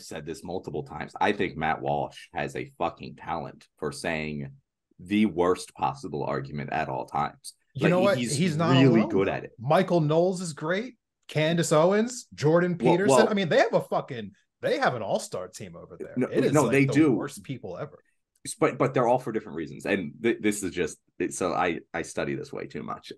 said this multiple times. I think Matt Walsh has a fucking talent for saying the worst possible argument at all times. You know what? He's not really good at it. Michael Knowles is great. Candace Owens, Jordan Peterson. I mean, they have a fucking, they have an all-star team over there. No, they do. Worst people ever. But they're all for different reasons. And this is just, so I study this way too much.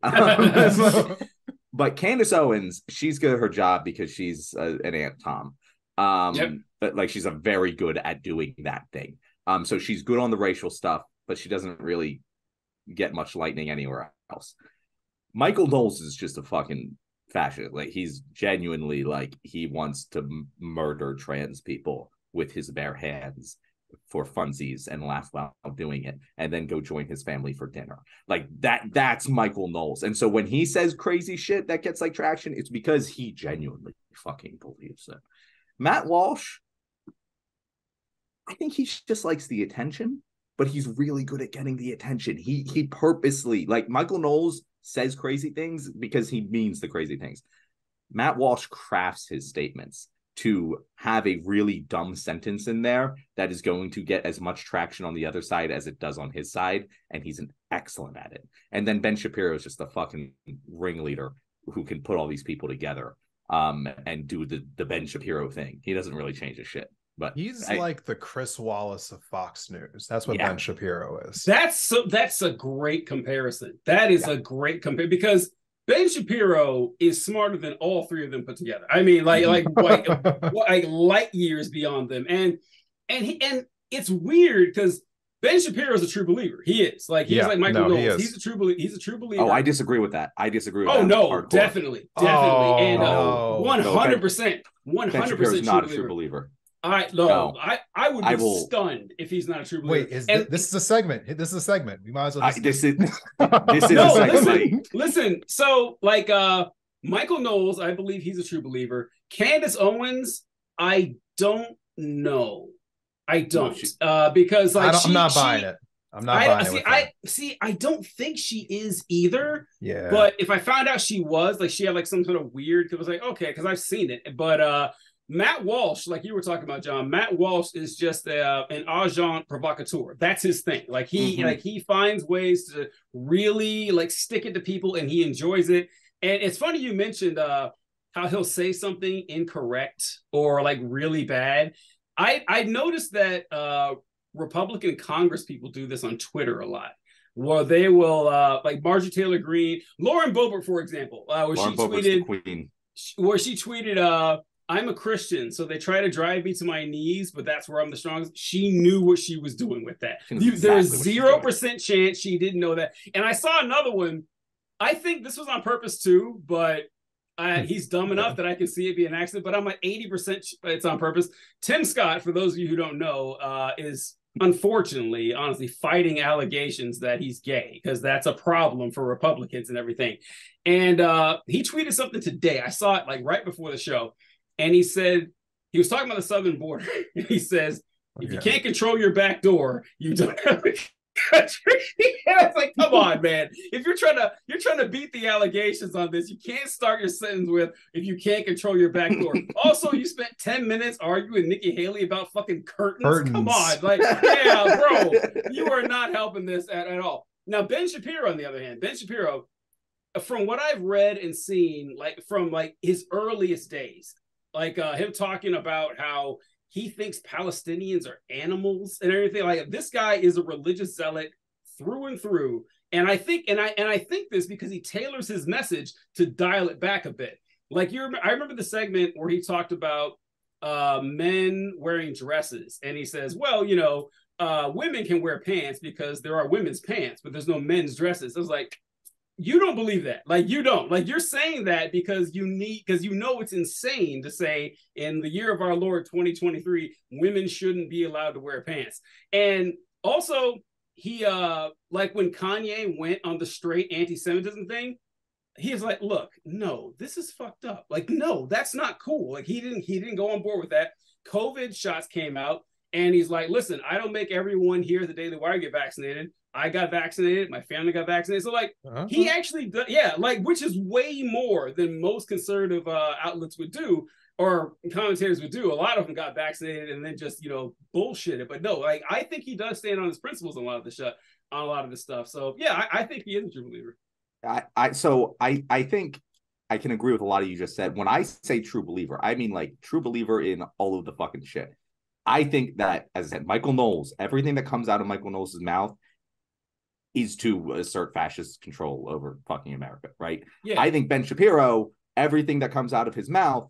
But Candace Owens, she's good at her job because she's an Aunt Tom. Yep. But like, she's a very good at doing that thing. So she's good on the racial stuff, but she doesn't really get much lightning anywhere else. Michael Knowles is just a fucking fascist. Like, he's genuinely like, he wants to murder trans people with his bare hands for funsies and laugh while doing it, and then go join his family for dinner. Like, that's Michael Knowles. And so when he says crazy shit that gets like traction, it's because he genuinely fucking believes it. Matt Walsh, I think he just likes the attention, but he's really good at getting the attention. He purposely, like, Michael Knowles says crazy things because he means the crazy things. Matt Walsh crafts his statements to have a really dumb sentence in there that is going to get as much traction on the other side as it does on his side, and he's an excellent at it. And then Ben Shapiro is just the fucking ringleader who can put all these people together and do the Ben Shapiro thing. He doesn't really change his shit. But he's like the Chris Wallace of Fox News. That's what Ben Shapiro is. That's a great comparison. That is a great comparison, because Ben Shapiro is smarter than all three of them put together. I mean, like light years beyond them. And it's weird because Ben Shapiro is a true believer. He is. Like, he's like Michael Knowles. He's a true believer. Oh, I disagree with that. Oh, no, hardcore. Definitely. Oh, and 100%. 100% is not a true believer. I would be stunned if he's not a true believer. Wait, this is a segment. This is a segment. We might as well. This is a segment. Listen. So, like, Michael Knowles, I believe he's a true believer. Candace Owens, I don't know. Because, like, I'm not buying it. I don't think she is either. Yeah. But if I found out she was, like, she had like some sort of weird, because I was like, okay, because I've seen it, but Matt Walsh, like you were talking about, John, Matt Walsh is just an agent provocateur. That's his thing. Like, he like, he finds ways to really like stick it to people, and he enjoys it. And it's funny you mentioned how he'll say something incorrect or like really bad. I noticed that Republican Congress people do this on Twitter a lot, where they will like Marjorie Taylor Greene, Lauren Boebert, for example, where she tweeted I'm a Christian, so they try to drive me to my knees, but that's where I'm the strongest. She knew what she was doing with that. There's 0% chance she didn't know that. And I saw another one. I think this was on purpose too, but he's dumb enough that I can see it be an accident. But I'm like 80% it's on purpose. Tim Scott, for those of you who don't know, is unfortunately, honestly, fighting allegations that he's gay, because that's a problem for Republicans and everything. And he tweeted something today. I saw it like right before the show. And he said, he was talking about the southern border. He says, if you can't control your back door, you don't have a country. And I was like, come on, man. If you're trying to beat the allegations on this, you can't start your sentence with, if you can't control your back door. Also, you spent 10 minutes arguing with Nikki Haley about fucking curtains. Come on. Like, yeah, bro, you are not helping this at all. Now, Ben Shapiro, on the other hand, from what I've read and seen, like from like his earliest days, like him talking about how he thinks Palestinians are animals and everything. Like, this guy is a religious zealot through and through. And I think this because he tailors his message to dial it back a bit. Like, I remember the segment where he talked about men wearing dresses, and he says, well, you know, women can wear pants because there are women's pants, but there's no men's dresses. I was like, you don't believe that. Like, you don't. Like, you're saying that because you know it's insane to say in the year of our Lord 2023, women shouldn't be allowed to wear pants. And also, he like when Kanye went on the straight anti-Semitism thing, he was like, look, no, this is fucked up. Like, no, that's not cool. Like, he didn't go on board with that. COVID shots came out, and he's like, listen, I don't make everyone here at the Daily Wire get vaccinated. I got vaccinated. My family got vaccinated. So, like, he actually, which is way more than most conservative outlets would do. or commentators would do, a lot of them got vaccinated and then just, you know, bullshitted. But no, like, I think he does stand on his principles on a lot of this stuff. So yeah, I think he is a true believer. I think I can agree with a lot of you just said. When I say true believer, I mean like true believer in all of the fucking shit. I think that, as I said, Michael Knowles, everything that comes out of Michael Knowles' mouth is to assert fascist control over fucking America, right? Yeah. I think Ben Shapiro, everything that comes out of his mouth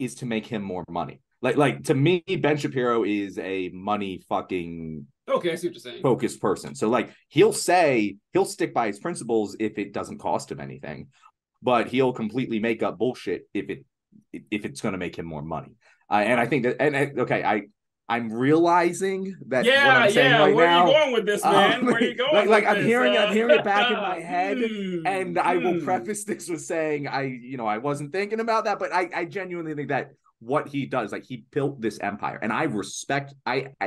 is to make him more money. Like to me, Ben Shapiro is a money fucking I see what you're saying. Focused person. So like he'll stick by his principles if it doesn't cost him anything, but he'll completely make up bullshit if it's going to make him more money. And I think that I'm realizing that what I'm saying right now. Where are you going with this, man? Where are you going? I'm hearing it back in my head, and I will preface this with saying I wasn't thinking about that, but I genuinely think that what he does, like, he built this empire, and I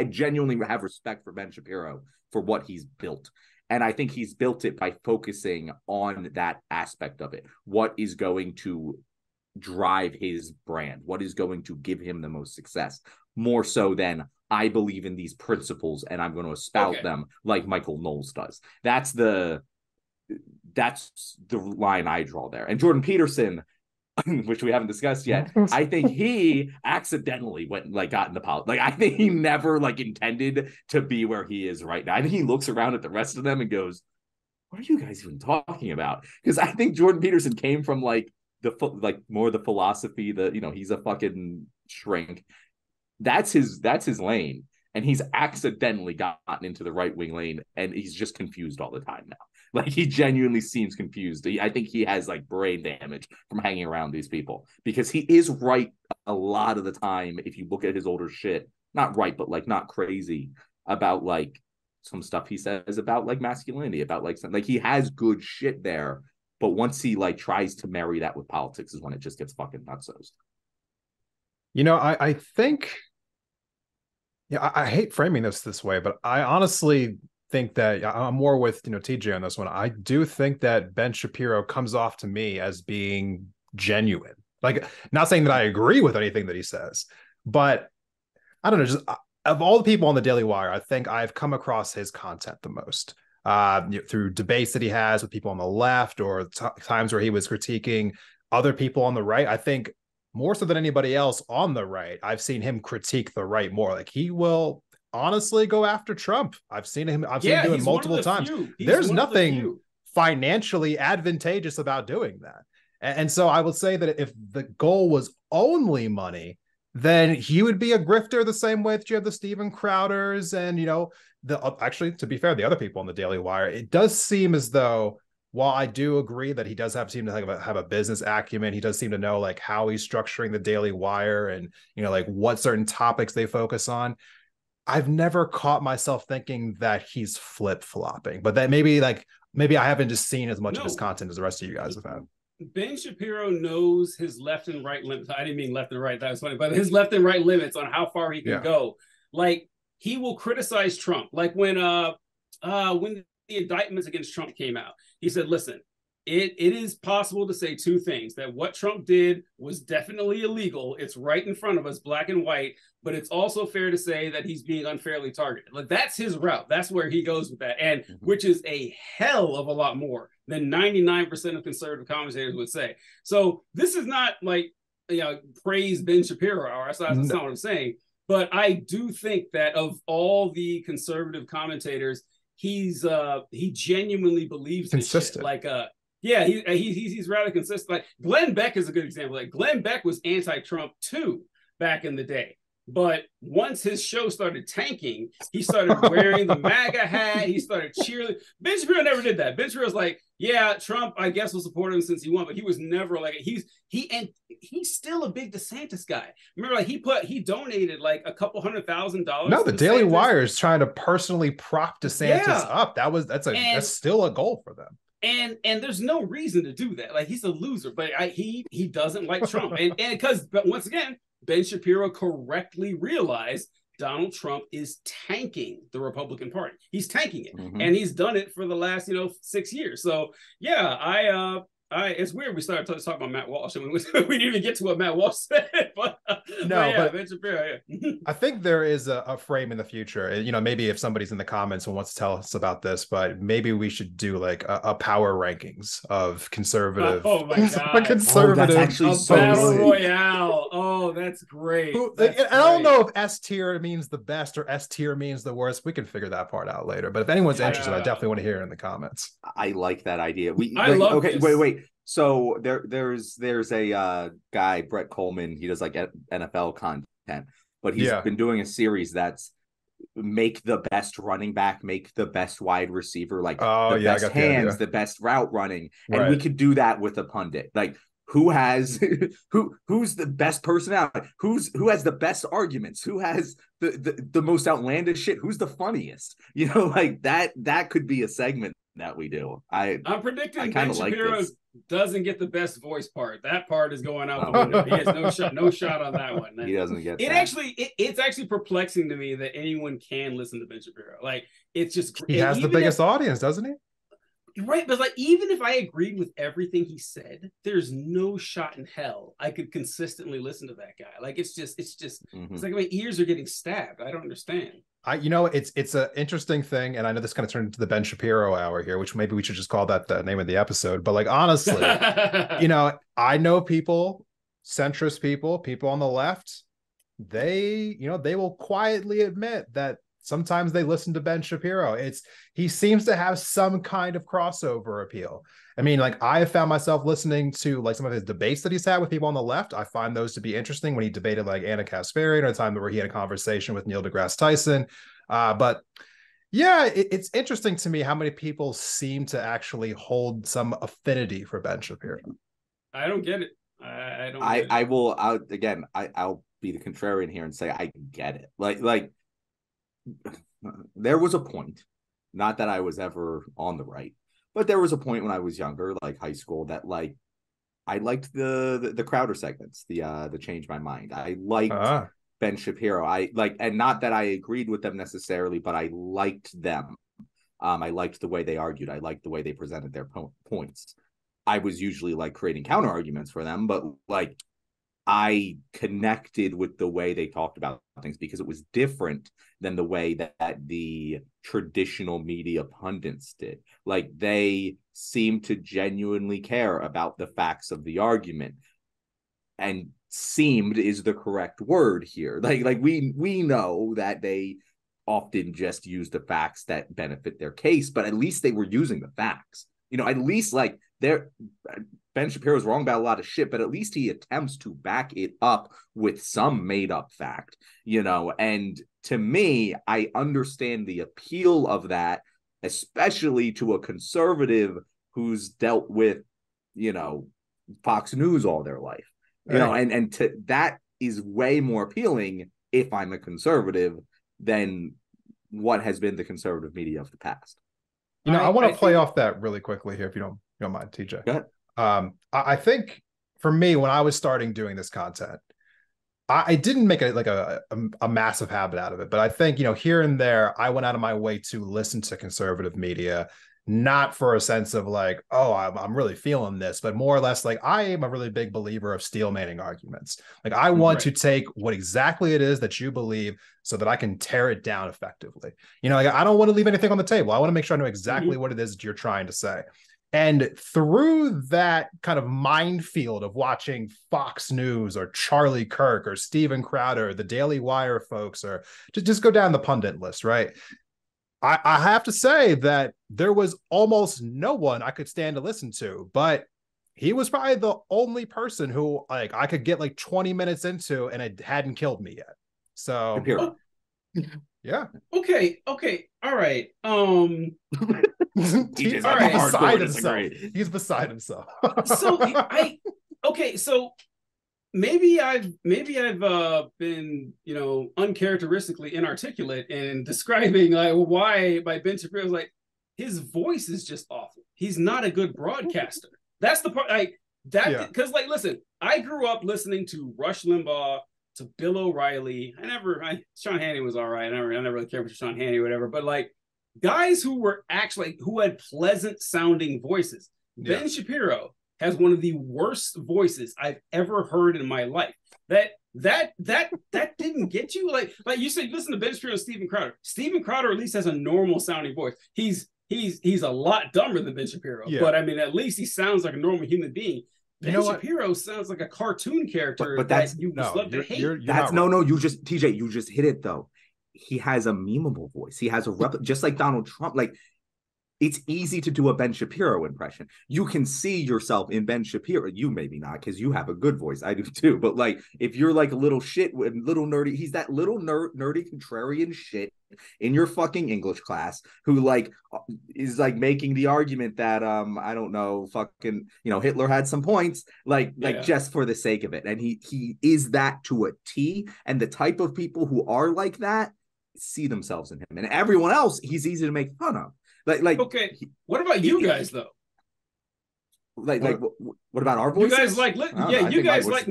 genuinely have respect for Ben Shapiro for what he's built. And I think he's built it by focusing on that aspect of it. What is going to drive his brand? What is going to give him the most success? More so than I believe in these principles and I'm going to espouse them like Michael Knowles does. That's the line I draw there. And Jordan Peterson, which we haven't discussed yet, I think he accidentally got into politics. I think he never intended to be where he is right now. I think he looks around at the rest of them and goes, "What are you guys even talking about?" Because I think Jordan Peterson came from the philosophy that he's a fucking shrink. That's his lane, and he's accidentally gotten into the right wing lane, and he's just confused all the time now. He genuinely seems confused. I think he has brain damage from hanging around these people, because he is right a lot of the time. If you look at his older shit, not right, but not crazy about some stuff he says about masculinity, about something. He has good shit there, but once he tries to marry that with politics is when it just gets fucking nutsos. I think, I hate framing this way, but I honestly think that I'm more with TJ on this one. I do think that Ben Shapiro comes off to me as being genuine. Not saying that I agree with anything that he says, but I don't know. Just of all the people on the Daily Wire, I think I've come across his content the most through debates that he has with people on the left, or times where he was critiquing other people on the right. I think more so than anybody else on the right, I've seen him critique the right more. He will honestly go after Trump. I've seen him do it multiple times. There's nothing financially advantageous about doing that. And so I will say that if the goal was only money, then he would be a grifter the same way that you have the Stephen Crowders and, actually, to be fair, the other people on the Daily Wire. It does seem as though, while I do agree that he does seem to have a business acumen, he does seem to know how he's structuring the Daily Wire and what certain topics they focus on. I've never caught myself thinking that he's flip-flopping, but that maybe I haven't just seen as much of his content as the rest of you guys have had. Ben Shapiro knows his left and right limits. I didn't mean left and right, that was funny, but his left and right limits on how far he can go. He will criticize Trump. When the indictments against Trump came out, he said, listen, it is possible to say two things: that what Trump did was definitely illegal. It's right in front of us, black and white, but it's also fair to say that he's being unfairly targeted. That's his route. That's where he goes with that. And which is a hell of a lot more than 99% of conservative commentators would say. So this is not praise Ben Shapiro hour. That's not what I'm saying. But I do think that of all the conservative commentators, he genuinely believes consistent. He's rather consistent. Glenn Beck is a good example. Glenn Beck was anti-Trump too back in the day, but once his show started tanking, he started wearing the MAGA hat. He started cheerleading. Ben Shapiro never did that. Ben Shapiro's Trump, I guess, will support him since he won, but he was never he's still a big DeSantis guy. Remember, he donated a couple $100,000. No, the Daily Wire is trying to personally prop DeSantis up. That's still a goal for them. And there's no reason to do that. He's a loser, but he doesn't like Trump. And but once again, Ben Shapiro correctly realized Donald Trump is tanking the Republican Party. He's tanking it, and he's done it for the last 6 years. So yeah, I All right, it's weird we started talking about Matt Walsh, and we didn't even get to what Matt Walsh said. But Ben Shapiro, yeah. I think there is a frame in the future. You know, maybe if somebody's in the comments and wants to tell us about this, but maybe we should do like a power rankings of conservative. Oh my God, conservative battle royale. Oh, that's great. I don't know if S tier means the best or S tier means the worst. We can figure that part out later. But if anyone's interested, I definitely want to hear it in the comments. I like that idea. Wait. So there's a guy, Brett Coleman. He does like NFL content, but he's been doing a series that's make the best running back, make the best wide receiver, like best hands, the best route running, and we could do that with a pundit. Like who has who's the best personality? Who has the best arguments? Who has the most outlandish shit? Who's the funniest? You know, like that could be a segment that we do. I'm predicting Ben Shapiro doesn't get the best voice part. That part is going out the window. He has no shot on that one. He doesn't get it. That. Actually, it's actually perplexing to me that anyone can listen to Ben Shapiro. Like it's just he has the biggest audience, doesn't he? Right, but like even if I agreed with everything he said, there's no shot in hell I could consistently listen to that guy. Like it's just it's like my ears are getting stabbed. I don't understand. You know, it's an interesting thing, and I know this kind of turned into the Ben Shapiro hour here, which maybe we should just call that the name of the episode. But like honestly, you know, I know people, centrist people on the left, they will quietly admit that sometimes they listen to Ben Shapiro. He seems to have some kind of crossover appeal. I mean, like I have found myself listening to like some of his debates that he's had with people on the left. I find those to be interesting when he debated like Anna Kasparian or a time where he had a conversation with Neil deGrasse Tyson. But yeah, it's interesting to me how many people seem to actually hold some affinity for Ben Shapiro. I don't get it. I don't get it. I'll be the contrarian here and say I get it. Like. There was a point, not that I was ever on the right, but there was a point when I was younger, like high school, that like I liked the Crowder segments, the Change My Mind. I liked Ben Shapiro. I like, and not that I agreed with them necessarily, but I liked them. I liked the way they argued. I liked the way they presented their points. I was usually like creating counter arguments for them, but like I connected with the way they talked about things because it was different than the way that the traditional media pundits did. Like they seemed to genuinely care about the facts of the argument, and "seemed" is the correct word here. Like we know that they often just use the facts that benefit their case, but at least they were using the facts. You know, at least like they're. Ben Shapiro's wrong about a lot of shit, but at least he attempts to back it up with some made-up fact, you know? And to me, I understand the appeal of that, especially to a conservative who's dealt with, you know, Fox News all their life. You know, and to, that is way more appealing if I'm a conservative than what has been the conservative media of the past. You know, I want to play off that really quickly here, if you don't mind, TJ. Go ahead. I think for me, when I was starting doing this content, I didn't make a massive habit out of it, but I think, you know, here and there, I went out of my way to listen to conservative media, not for a sense of like, oh, I'm really feeling this, but more or less like I am a really big believer of steelmaning arguments. Like I want to take what exactly it is that you believe so that I can tear it down effectively. You know, like I don't want to leave anything on the table. I want to make sure I know exactly what it is that you're trying to say. And through that kind of minefield of watching Fox News or Charlie Kirk or Stephen Crowder, The Daily Wire folks, or just go down the pundit list, right? I have to say that there was almost no one I could stand to listen to, but he was probably the only person who like I could get like 20 minutes into and it hadn't killed me yet. So, yeah. Okay. All right. He's beside himself. So so maybe I've been, you know, uncharacteristically inarticulate in describing like why by Ben Shapiro was like his voice is just awful. He's not a good broadcaster. That's the part like that because like listen, I grew up listening to Rush Limbaugh, to Bill O'Reilly. Sean Hannity was all right. I never really cared for Sean Hannity or whatever, but like guys who had pleasant sounding voices. Ben Shapiro, has one of the worst voices I've ever heard in my life. That didn't get you? Like you said, listen to Ben Shapiro and Stephen Crowder. Stephen Crowder at least has a normal sounding voice. He's a lot dumber than Ben Shapiro, but I mean, at least he sounds like a normal human being. Ben Shapiro sounds like a cartoon character that you just love to hate. That's TJ, you just hit it though. He has a memeable voice. He has a just like Donald Trump. Like, it's easy to do a Ben Shapiro impression. You can see yourself in Ben Shapiro. You maybe not, because you have a good voice. I do too. But like, if you're like a little shit with little nerdy, he's that little nerdy contrarian shit in your fucking English class who like is like making the argument that I don't know, fucking, you know, Hitler had some points, like just for the sake of it. And he is that to a T. And the type of people who are like that see themselves in him. And everyone else, he's easy to make fun of. Like okay, what about you guys though? What about our voices? You guys you guys like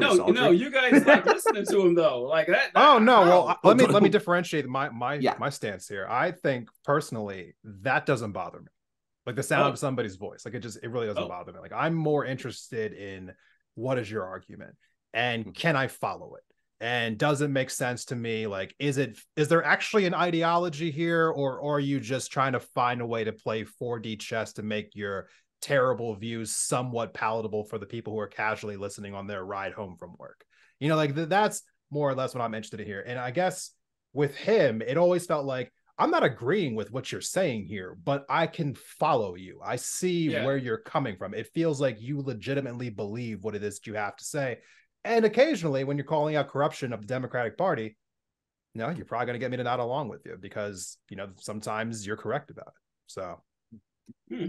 listening to him though. Like let me differentiate my stance here. I think personally that doesn't bother me. Like the sound of somebody's voice, like it really doesn't bother me. Like I'm more interested in what is your argument and can I follow it? And does it make sense to me? Like, is there actually an ideology here, or are you just trying to find a way to play 4D chess to make your terrible views somewhat palatable for the people who are casually listening on their ride home from work? You know, like that's more or less what I'm interested in here. And I guess with him, it always felt like I'm not agreeing with what you're saying here, but I can follow you. I see where you're coming from. It feels like you legitimately believe what it is that you have to say. And occasionally, when you're calling out corruption of the Democratic Party, no, you're probably going to get me to nod along with you because, you know, sometimes you're correct about it. So